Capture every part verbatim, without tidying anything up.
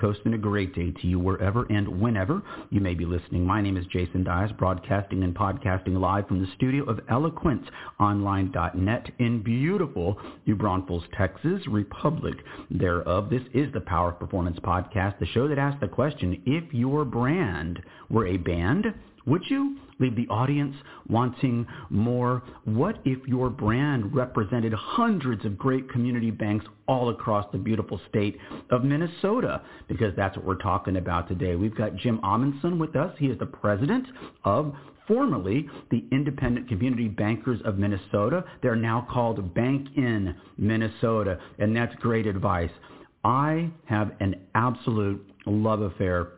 Coast, and a great day to you wherever and whenever you may be listening. My name is Jason Dyes, broadcasting and podcasting live from the studio of Eloquence Online dot net in beautiful New Braunfels, Texas, Republic thereof. This is the Power of Performance Podcast, the show that asks the question, if your brand were a band, would you leave the audience wanting more? What if your brand represented hundreds of great community banks all across the beautiful state of Minnesota? Because that's what we're talking about today. We've got Jim Amundson with us. He is the president of formerly the Independent Community Bankers of Minnesota. They're now called Bank in Minnesota, and that's great advice. I have an absolute love affair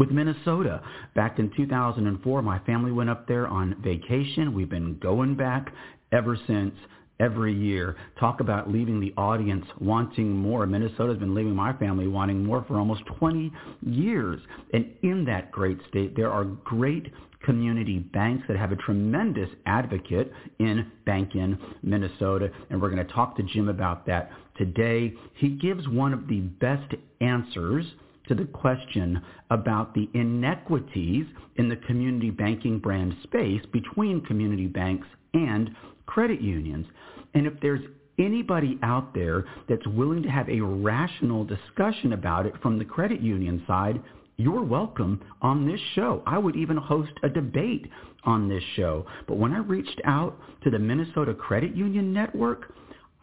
with Minnesota. Back in two thousand four, my family went up there on vacation. We've been going back ever since, every year. Talk about leaving the audience wanting more. Minnesota's been leaving my family wanting more for almost twenty years. And in that great state, there are great community banks that have a tremendous advocate in Bank in Minnesota. And we're going to talk to Jim about that today. He gives one of the best answers to the question about the inequities in the community banking brand space between community banks and credit unions. And if there's anybody out there that's willing to have a rational discussion about it from the credit union side, you're welcome on this show. I would even host a debate on this show. But when I reached out to the Minnesota Credit Union Network,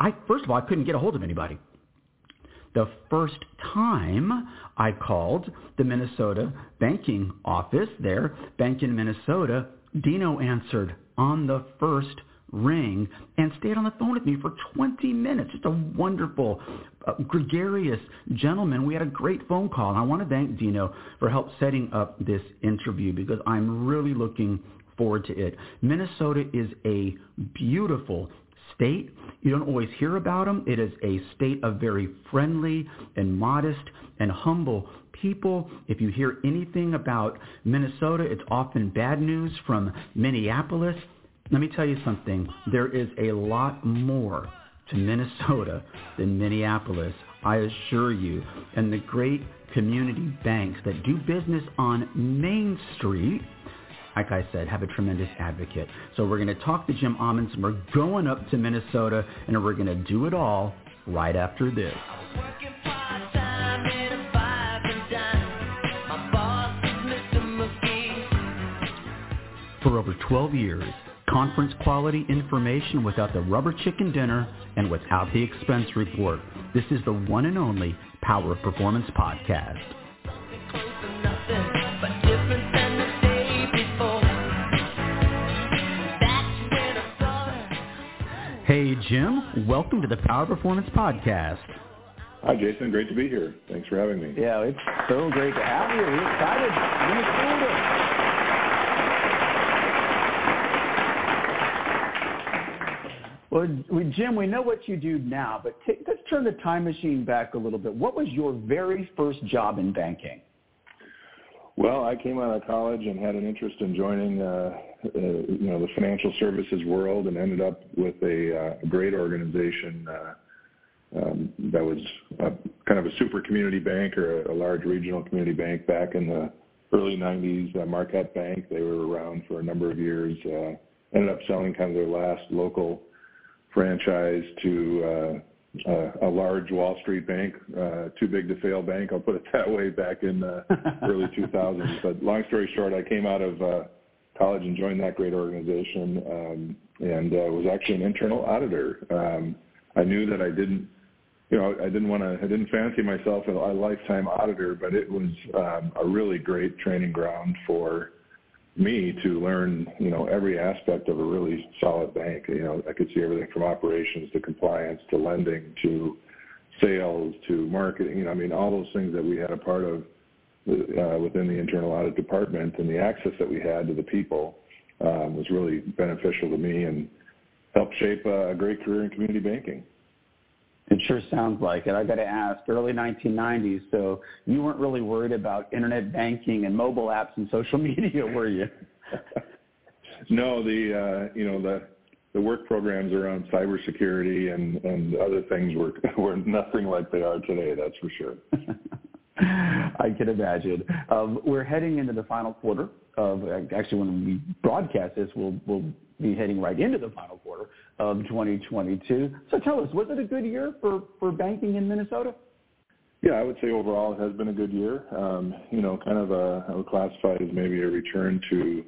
I first of all, I couldn't get a hold of anybody. The first time I called the Minnesota banking office there, Bank in Minnesota, Dino answered on the first ring and stayed on the phone with me for twenty minutes. Just a wonderful, uh, gregarious gentleman. We had a great phone call, and I want to thank Dino for help setting up this interview because I'm really looking forward to it. Minnesota is a beautiful state. You don't always hear about them. It is a state of very friendly and modest and humble people. If you hear anything about Minnesota, it's often bad news from Minneapolis. Let me tell you something. There is a lot more to Minnesota than Minneapolis, I assure you. And the great community banks that do business on Main Street, like I said, have a tremendous advocate. So we're going to talk to Jim Amundson. We're going up to Minnesota, and we're going to do it all right after this. For over twelve years, conference quality information without the rubber chicken dinner and without the expense report. This is the one and only Power of Performance Podcast. Hey, Jim, welcome to the Power Performance Podcast. Hi, Jason. Great to be here. Thanks for having me. Yeah, it's so great to have you. We're excited. Minnesota. Well, we, Jim, we know what you do now, but t- let's turn the time machine back a little bit. What was your very first job in banking? Well, I came out of college and had an interest in joining uh, uh, you know, the financial services world, and ended up with a uh, great organization uh, um, that was a, kind of a super community bank, or a, a large regional community bank back in the early nineties, uh, Marquette Bank. They were around for a number of years, uh, ended up selling kind of their last local franchise to uh, a, a large Wall Street bank, uh, too big to fail bank, I'll put it that way, back in the early two thousands. But long story short, I came out of uh, college and joined that great organization, um, and uh, was actually an internal auditor. Um, I knew that I didn't, you know, I didn't want to, I didn't fancy myself a lifetime auditor, but it was um, a really great training ground for me to learn, you know, every aspect of a really solid bank. You know, I could see everything from operations to compliance to lending to sales to marketing. You know, I mean, all those things that we had a part of Uh, within the internal audit department, and the access that we had to the people um, was really beneficial to me and helped shape a great career in community banking. It sure sounds like it. I got to ask, early nineteen nineties, so you weren't really worried about internet banking and mobile apps and social media, were you? No, the uh, you know the the work programs around cybersecurity and and other things were were nothing like they are today. That's for sure. I can imagine. Um, we're heading into the final quarter of, actually when we broadcast this, we'll, we'll be heading right into the final quarter of twenty twenty-two. So tell us, was it a good year for, for banking in Minnesota? Yeah, I would say overall it has been a good year. Um, you know, kind of a, I would classify it as maybe a return to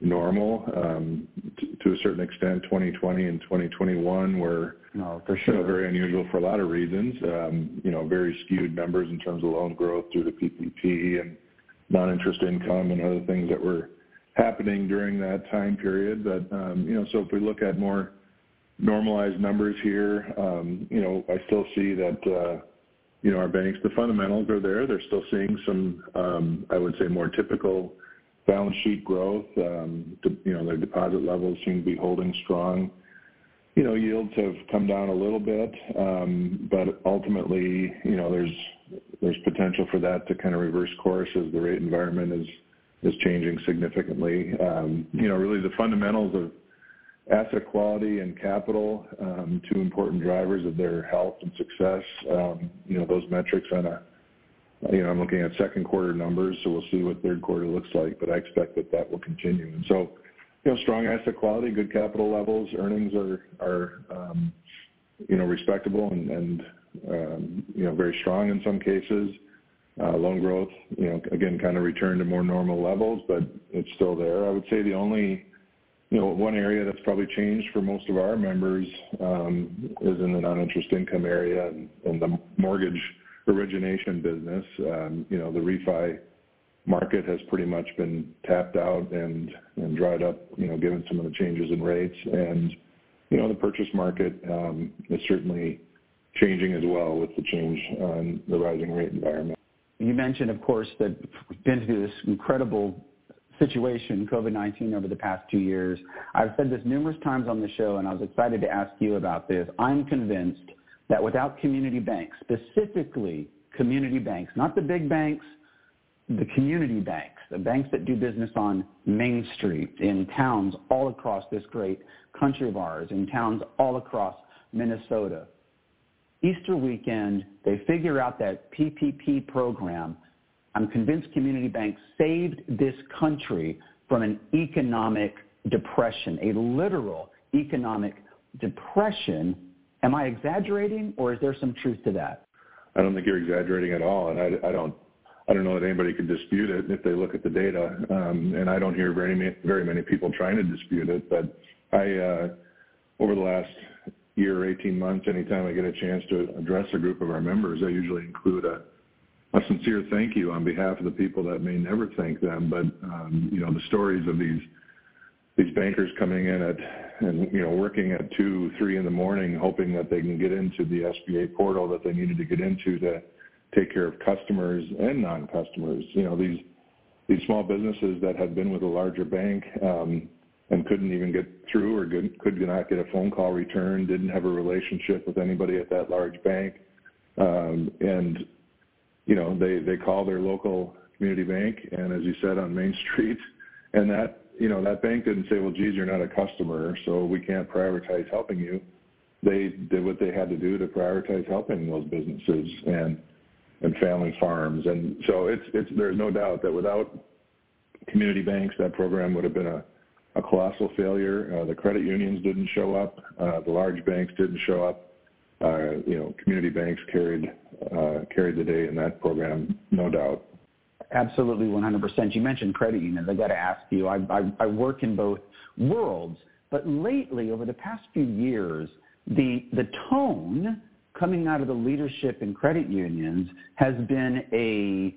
normal um, t- to a certain extent. twenty twenty and twenty twenty-one were no, for sure. you know, very unusual for a lot of reasons. Um, you know, very skewed numbers in terms of loan growth through the P P P and non-interest income and other things that were happening during that time period. But, um, you know, so if we look at more normalized numbers here, um, you know, I still see that, uh, you know, our banks, the fundamentals are there. They're still seeing some, um, I would say, more typical balance sheet growth. Um, to, you know, their deposit levels seem to be holding strong. You know, yields have come down a little bit, um, but ultimately, you know, there's there's potential for that to kind of reverse course as the rate environment is is changing significantly. Um, you know, really the fundamentals of asset quality and capital, um, two important drivers of their health and success. Um, you know, those metrics on a, you know, I'm looking at second quarter numbers, so we'll see what third quarter looks like, but I expect that that will continue. And so, you know, strong asset quality, good capital levels, earnings are, are um, you know, respectable and, and um, you know, very strong in some cases. Uh, loan growth, you know, again, kind of returned to more normal levels, but it's still there. I would say the only, you know, one area that's probably changed for most of our members um, is in the non-interest income area and, and the mortgage origination business. Um, you know, the refi market has pretty much been tapped out and, and dried up, you know, given some of the changes in rates. And, you know, the purchase market um, is certainly changing as well with the change on the rising rate environment. You mentioned, of course, that we've been through this incredible situation, COVID nineteen, over the past two years. I've said this numerous times on the show, and I was excited to ask you about this. I'm convinced that without community banks, specifically community banks, not the big banks, the community banks, the banks that do business on Main Street, in towns all across this great country of ours, in towns all across Minnesota, Easter weekend, they figure out that P P P program. I'm convinced community banks saved this country from an economic depression, a literal economic depression. Am I exaggerating, or is there some truth to that? I don't think you're exaggerating at all, and I, I don't I don't know that anybody can dispute it if they look at the data, um, and I don't hear very many, very many people trying to dispute it, but I, uh, over the last year, eighteen months, anytime I get a chance to address a group of our members, I usually include a, a sincere thank you on behalf of the people that may never thank them. But, um, you know, the stories of these these bankers coming in at, and, you know, working at two, three in the morning, hoping that they can get into the S B A portal that they needed to get into to take care of customers and non-customers. You know, these, these small businesses that have been with a larger bank, um, and couldn't even get through or could, could not get a phone call returned, didn't have a relationship with anybody at that large bank. Um, and, you know, they, they call their local community bank, and as you said, on Main Street, and that, you know, that bank didn't say, well, geez, you're not a customer, so we can't prioritize helping you. They did what they had to do to prioritize helping those businesses and and family farms. And so it's it's there's no doubt that without community banks, that program would have been a a colossal failure. Uh, the credit unions didn't show up. Uh, the large banks didn't show up. Uh, you know, community banks carried uh, carried the day in that program, no doubt. Absolutely, one hundred percent. You mentioned credit unions. I got to ask you. I, I I work in both worlds, but lately, over the past few years, the the tone coming out of the leadership in credit unions has been a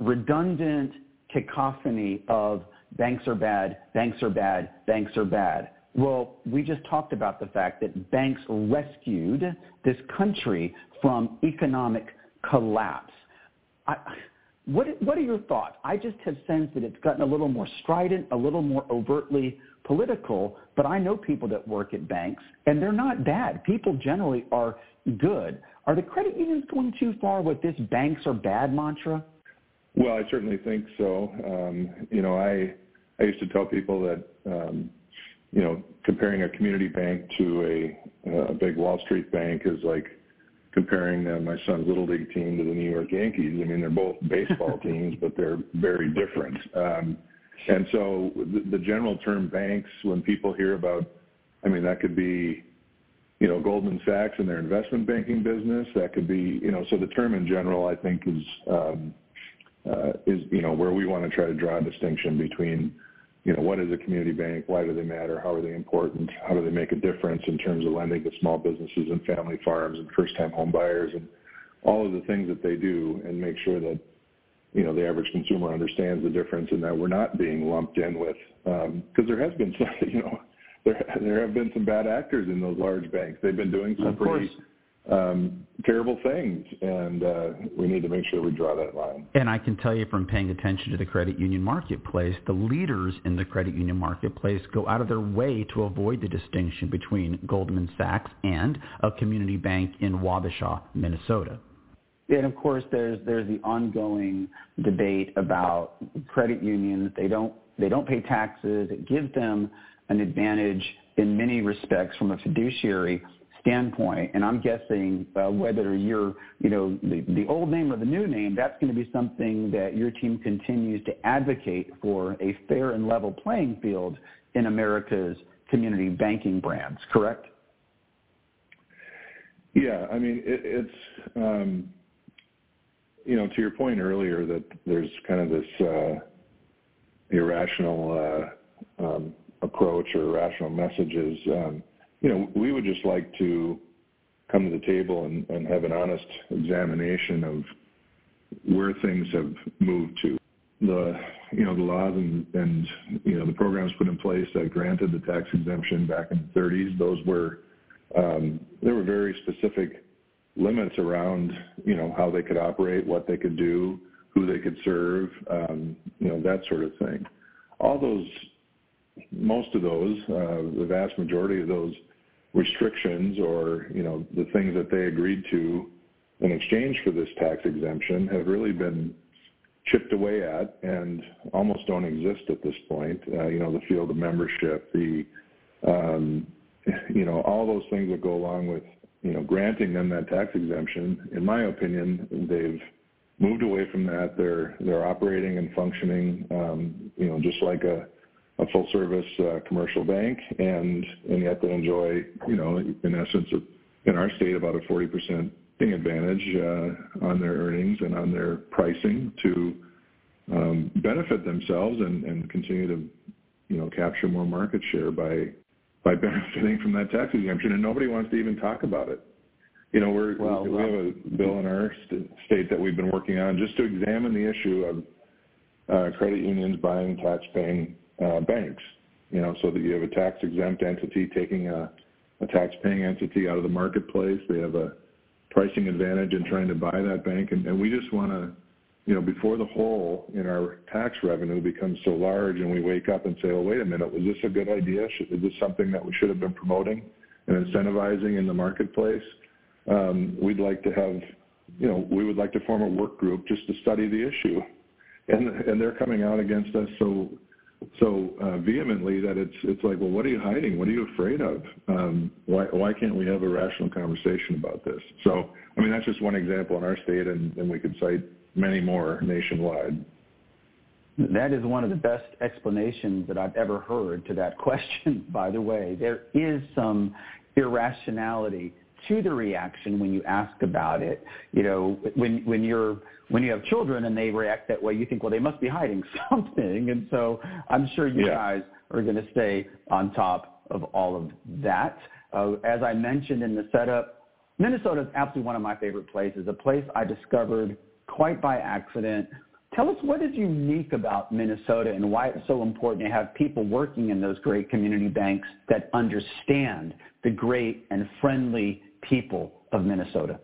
redundant cacophony of banks are bad, banks are bad, banks are bad. Well, we just talked about the fact that banks rescued this country from economic collapse. I, what, what are your thoughts? I just have sensed that it's gotten a little more strident, a little more overtly political, but I know people that work at banks, and they're not bad. People generally are good. Are the credit unions going too far with this banks are bad mantra? Well, I certainly think so. Um, you know, I I used to tell people that, um, you know, comparing a community bank to a, a big Wall Street bank is like comparing uh, my son's little league team to the New York Yankees. I mean, they're both baseball teams, but they're very different. Um, and so the, the general term banks, when people hear about, I mean, that could be, you know, Goldman Sachs and their investment banking business. That could be, you know, so the term in general, I think, is, um, uh, is you know, where we want to try to draw a distinction between, you know, what is a community bank? Why do they matter? How are they important? How do they make a difference in terms of lending to small businesses and family farms and first-time home buyers and all of the things that they do, and make sure that, you know, the average consumer understands the difference and that we're not being lumped in with, um, because there has been some, you know, there there have been some bad actors in those large banks. They've been doing some pretty um, terrible things, and uh, we need to make sure we draw that line. And I can tell you from paying attention to the credit union marketplace, the leaders in the credit union marketplace go out of their way to avoid the distinction between Goldman Sachs and a community bank in Wabasha, Minnesota. And, of course, there's there's the ongoing debate about credit unions. They don't they don't pay taxes. It gives them an advantage in many respects from a fiduciary standpoint, and I'm guessing uh, whether you're, you know, the, the old name or the new name, that's going to be something that your team continues to advocate for, a fair and level playing field in America's community banking brands, correct? Yeah, I mean, it, it's, um, you know, to your point earlier that there's kind of this uh, irrational uh, um, approach or rational messages. Um, you know, we would just like to come to the table and, and have an honest examination of where things have moved to. The, you know, the laws and, and, you know, the programs put in place that granted the tax exemption back in the thirties, those were, um, there were very specific limits around, you know, how they could operate, what they could do, who they could serve, um, you know, that sort of thing. All those Most of those, uh, the vast majority of those restrictions or, you know, the things that they agreed to in exchange for this tax exemption have really been chipped away at and almost don't exist at this point. Uh, you know, the field of membership, the, um, you know, all those things that go along with, you know, granting them that tax exemption. In my opinion, they've moved away from that. They're, they're operating and functioning, um, you know, just like a, a full-service uh, commercial bank, and, and yet they enjoy, you know, in essence, of, in our state, about a forty percent advantage uh, on their earnings and on their pricing to um, benefit themselves and, and continue to, you know, capture more market share by by benefiting from that tax exemption, and nobody wants to even talk about it. You know, we're, well, we well. have a bill in our st- state that we've been working on just to examine the issue of uh, credit unions buying tax-paying Uh, banks, you know, so that you have a tax-exempt entity taking a, a tax-paying entity out of the marketplace. They have a pricing advantage in trying to buy that bank. And, and we just want to, you know, before the hole in our tax revenue becomes so large and we wake up and say, oh, wait a minute, was this a good idea? Should, is this something that we should have been promoting and incentivizing in the marketplace? Um, we'd like to have, you know, we would like to form a work group just to study the issue. And, and they're coming out against us so So uh, vehemently that it's it's like, well, what are you hiding? What are you afraid of? Um, why why can't we have a rational conversation about this? So, I mean, that's just one example in our state, and, and we could cite many more nationwide. That is one of the best explanations that I've ever heard to that question, by the way. There is some irrationality to the reaction when you ask about it. You know, when when you're when you have children and they react that way, you think, well, they must be hiding something. And so I'm sure you yeah. guys are going to stay on top of all of that. Uh, as I mentioned in the setup, Minnesota is absolutely one of my favorite places, a place I discovered quite by accident. Tell us what is unique about Minnesota and why it's so important to have people working in those great community banks that understand the great and friendly people of Minnesota.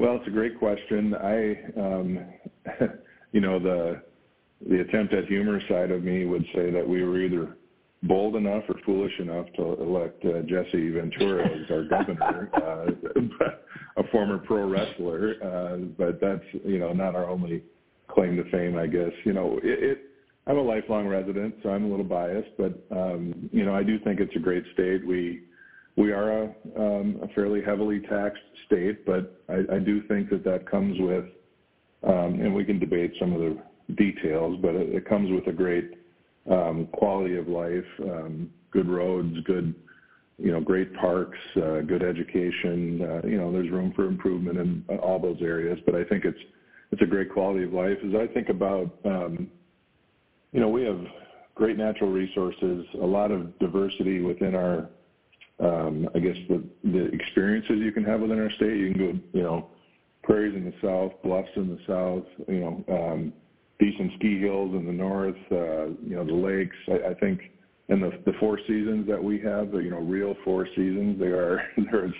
Well, it's a great question. I, um, you know, the the attempt at humor side of me would say that we were either bold enough or foolish enough to elect uh, Jesse Ventura as our governor, uh, a former pro wrestler. Uh, but that's, you know, not our only claim to fame, I guess. You know, it, it, I'm a lifelong resident, so I'm a little biased. But, um, you know, I do think it's a great state. We we are a, um, a fairly heavily taxed state, but I, I do think that that comes with, um, and we can debate some of the details, but it, it comes with a great um, quality of life, um, good roads, good, you know, great parks, uh, good education. Uh, you know, there's room for improvement in all those areas, but I think it's it's a great quality of life. As I think about, um, you know, we have great natural resources, a lot of diversity within our, um, I guess, the, the experiences you can have within our state. You can go, you know, prairies in the south, bluffs in the south, you know, um, decent ski hills in the north, uh, you know, the lakes. I, I think, and the, the four seasons that we have, you know, real four seasons, they are, there's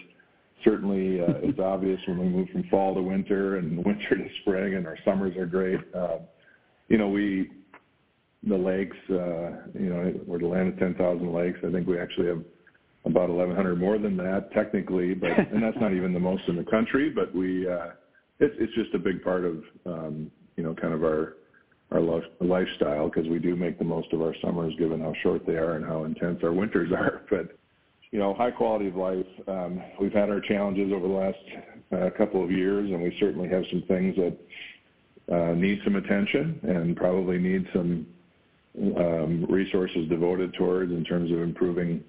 certainly, uh, it's obvious when we move from fall to winter and winter to spring, and our summers are great. Uh, you know, we, the lakes, uh, you know, we're the land of ten thousand lakes. I think we actually have about eleven hundred more than that technically, but, and that's not even the most in the country, but we, uh, it's, it's just a big part of, um, you know, kind of our, our lifestyle, because we do make the most of our summers given how short they are and how intense our winters are. But, you know, high quality of life. Um, we've had our challenges over the last uh, couple of years, and we certainly have some things that uh, need some attention and probably need some um, resources devoted towards in terms of improving.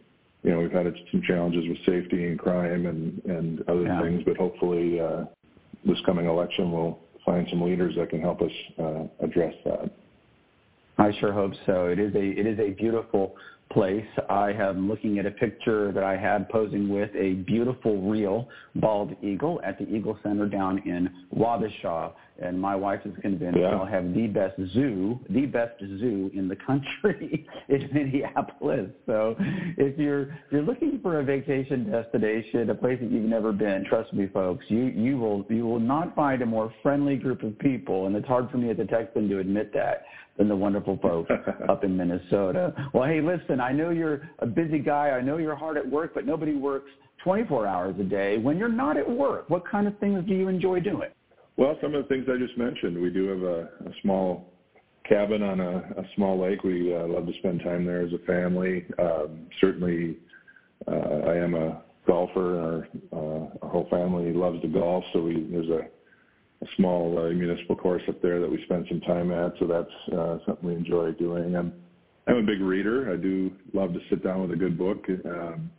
You know, we've had some challenges with safety and crime and, and other yeah. things, but hopefully uh, this coming election will find some leaders that can help us uh, address that. I sure hope so. It is a it is a beautiful place. I am looking at a picture that I had posing with a beautiful real bald eagle at the Eagle Center down in Wabasha, and my wife is convinced yeah. I'll have the best zoo, the best zoo in the country in Minneapolis. So if you're you're looking for a vacation destination, a place that you've never been, trust me, folks, you, you will you will not find a more friendly group of people, and it's hard for me as a Texan to admit that, than the wonderful folks up in Minnesota. Well, hey, listen, I know you're a busy guy. I know you're hard at work, but nobody works twenty-four hours a day. When you're not at work, what kind of things do you enjoy doing? Well, some of the things I just mentioned. We do have a, a small cabin on a, a small lake. We uh, love to spend time there as a family. Um, certainly, uh, I am a golfer. Our, uh, our whole family loves to golf, so we, there's a, a small uh, municipal course up there that we spend some time at, so that's uh, something we enjoy doing. I'm, I'm a big reader. I do love to sit down with a good book. Um,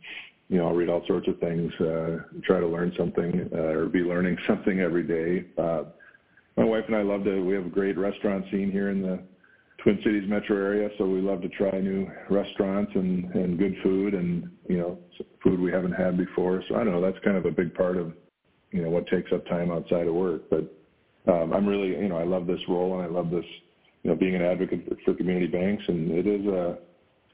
you know, I'll read all sorts of things, uh, try to learn something uh, or be learning something every day. Uh, my wife and I love to, we have a great restaurant scene here in the Twin Cities metro area, so we love to try new restaurants and, and good food and, you know, food we haven't had before. So I don't know, that's kind of a big part of, you know, what takes up time outside of work. But um, I'm really, you know, I love this role and I love this, you know, being an advocate for community banks, and it is a,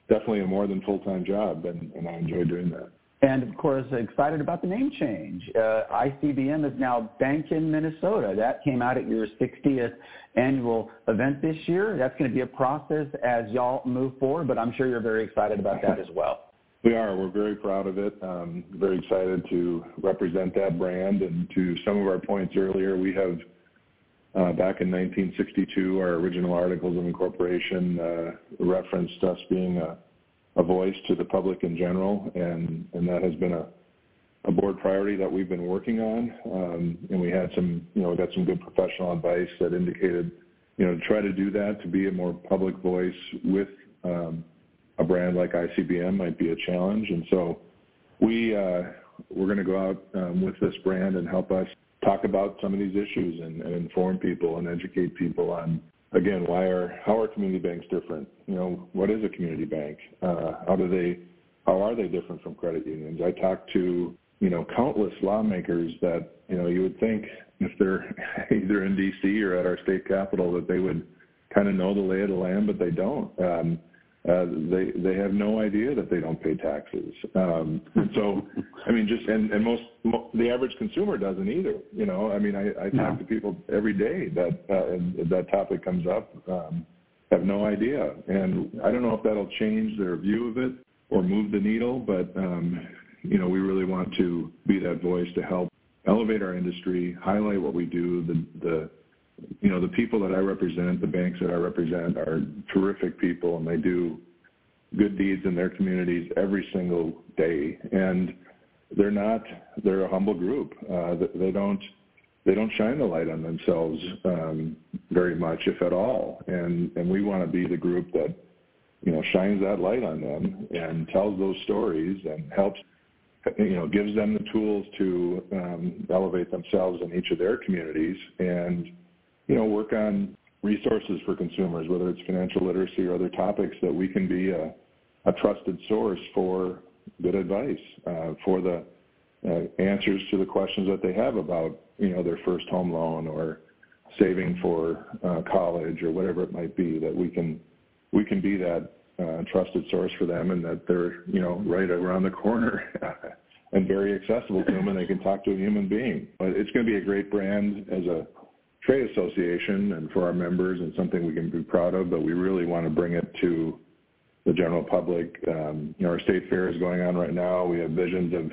definitely a more than full-time job, and, and I enjoy doing that. And, of course, excited about the name change. Uh, I C B M is now Bank in Minnesota. That came out at your sixtieth annual event this year. That's going to be a process as y'all move forward, but I'm sure you're very excited about that as well. We are. We're very proud of it. Um, very excited to represent that brand. And to some of our points earlier, we have, uh, back in nineteen sixty-two, our original articles of incorporation uh, referenced us being a, a voice to the public in general, and, and that has been a, a board priority that we've been working on. Um, and we had some, you know, we got some good professional advice that indicated, you know, to try to do that, to be a more public voice with um, a brand like I C B M might be a challenge. And so we, uh, we're going to go out um, with this brand and help us talk about some of these issues and, and inform people and educate people on, again, why are, how are community banks different? You know, what is a community bank? Uh, how do they, how are they different from credit unions? I talked to, you know, countless lawmakers that, you know, you would think if they're either in D C or at our state capitol that they would kind of know the lay of the land, but they don't. Um, Uh, they they have no idea that they don't pay taxes. Um, and so, I mean, just and, and most mo- the average consumer doesn't either. You know, I mean, I, I talk no. to people every day that uh, and that topic comes up, um, have no idea, and I don't know if that'll change their view of it or move the needle. But um, you know, we really want to be that voice to help elevate our industry, highlight what we do, the the. You know, the people that I represent, the banks that I represent are terrific people, and they do good deeds in their communities every single day. And they're not, they're a humble group. Uh, they don't, they don't shine the light on themselves um, very much, if at all. And, and we want to be the group that, you know, shines that light on them and tells those stories and helps, you know, gives them the tools to um, elevate themselves in each of their communities and, you know, work on resources for consumers, whether it's financial literacy or other topics, that we can be a, a trusted source for good advice, uh, for the uh, answers to the questions that they have about, you know, their first home loan or saving for uh, college or whatever it might be, that we can we can be that uh, trusted source for them, and that they're, you know, right around the corner and very accessible to them, and they can talk to a human being. But it's going to be a great brand as a trade association and for our members, and something we can be proud of, but we really want to bring it to the general public. Um, you know, our state fair is going on right now. We have visions of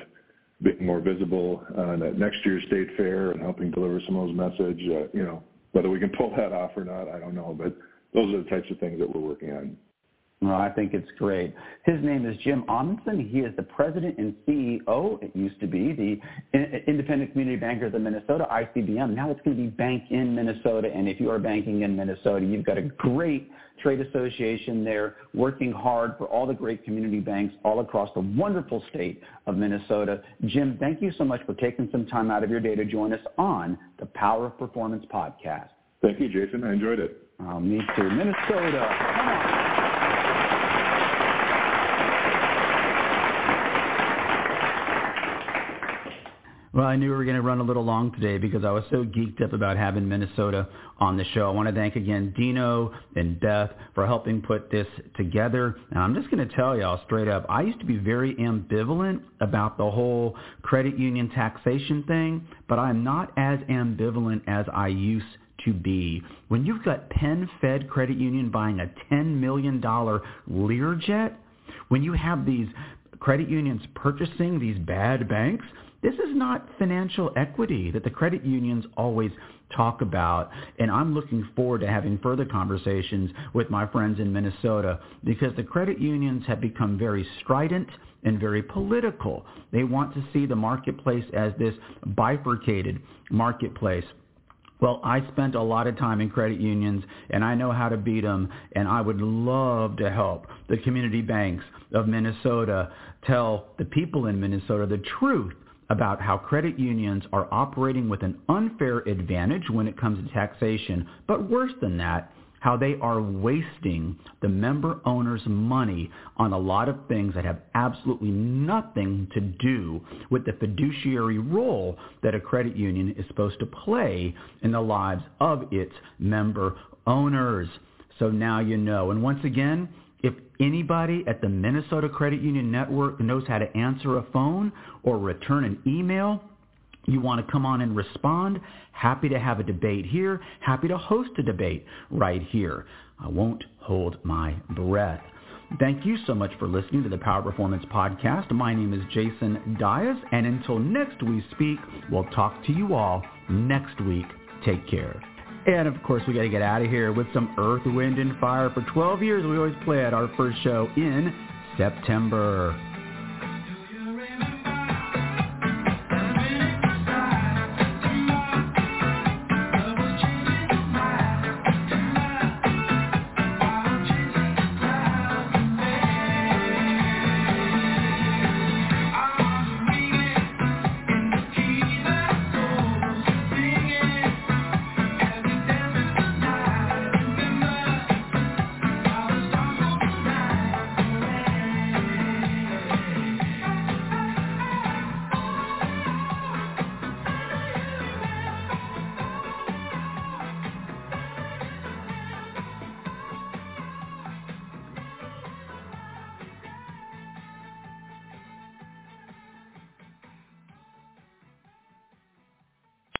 being more visible uh, at next year's state fair and helping deliver some of those message. Uh, you know, whether we can pull that off or not, I don't know, but those are the types of things that we're working on. Well, I think it's great. His name is Jim Amundson. He is the president and C E O, it used to be, the Independent Community Bankers of Minnesota, I C B M. Now it's going to be Bank in Minnesota, and if you are banking in Minnesota, you've got a great trade association there working hard for all the great community banks all across the wonderful state of Minnesota. Jim, thank you so much for taking some time out of your day to join us on the Power of Performance podcast. Thank you, Jason. I enjoyed it. Oh, me too. Minnesota. Come on. Well, I knew we were going to run a little long today because I was so geeked up about having Minnesota on the show. I want to thank again Dino and Beth for helping put this together. And I'm just going to tell y'all straight up, I used to be very ambivalent about the whole credit union taxation thing, but I'm not as ambivalent as I used to. to be. When you've got Penn Fed Credit Union buying a ten million dollars Learjet, when you have these credit unions purchasing these bad banks, this is not financial equity that the credit unions always talk about. And I'm looking forward to having further conversations with my friends in Minnesota, because the credit unions have become very strident and very political. They want to see the marketplace as this bifurcated marketplace. Well, I spent a lot of time in credit unions, and I know how to beat them, and I would love to help the community banks of Minnesota tell the people in Minnesota the truth about how credit unions are operating with an unfair advantage when it comes to taxation, but worse than that, how they are wasting the member owners' money on a lot of things that have absolutely nothing to do with the fiduciary role that a credit union is supposed to play in the lives of its member owners. So now you know. And once again, if anybody at the Minnesota Credit Union Network knows how to answer a phone or return an email, you want to come on and respond, happy to have a debate here, happy to host a debate right here. I won't hold my breath. Thank you so much for listening to the Power Performance Podcast. My name is Jason Dyes, and until next we speak, we'll talk to you all next week. Take care. And of course, we got to get out of here with some Earth, Wind, and Fire. For twelve years, we always play at our first show in September.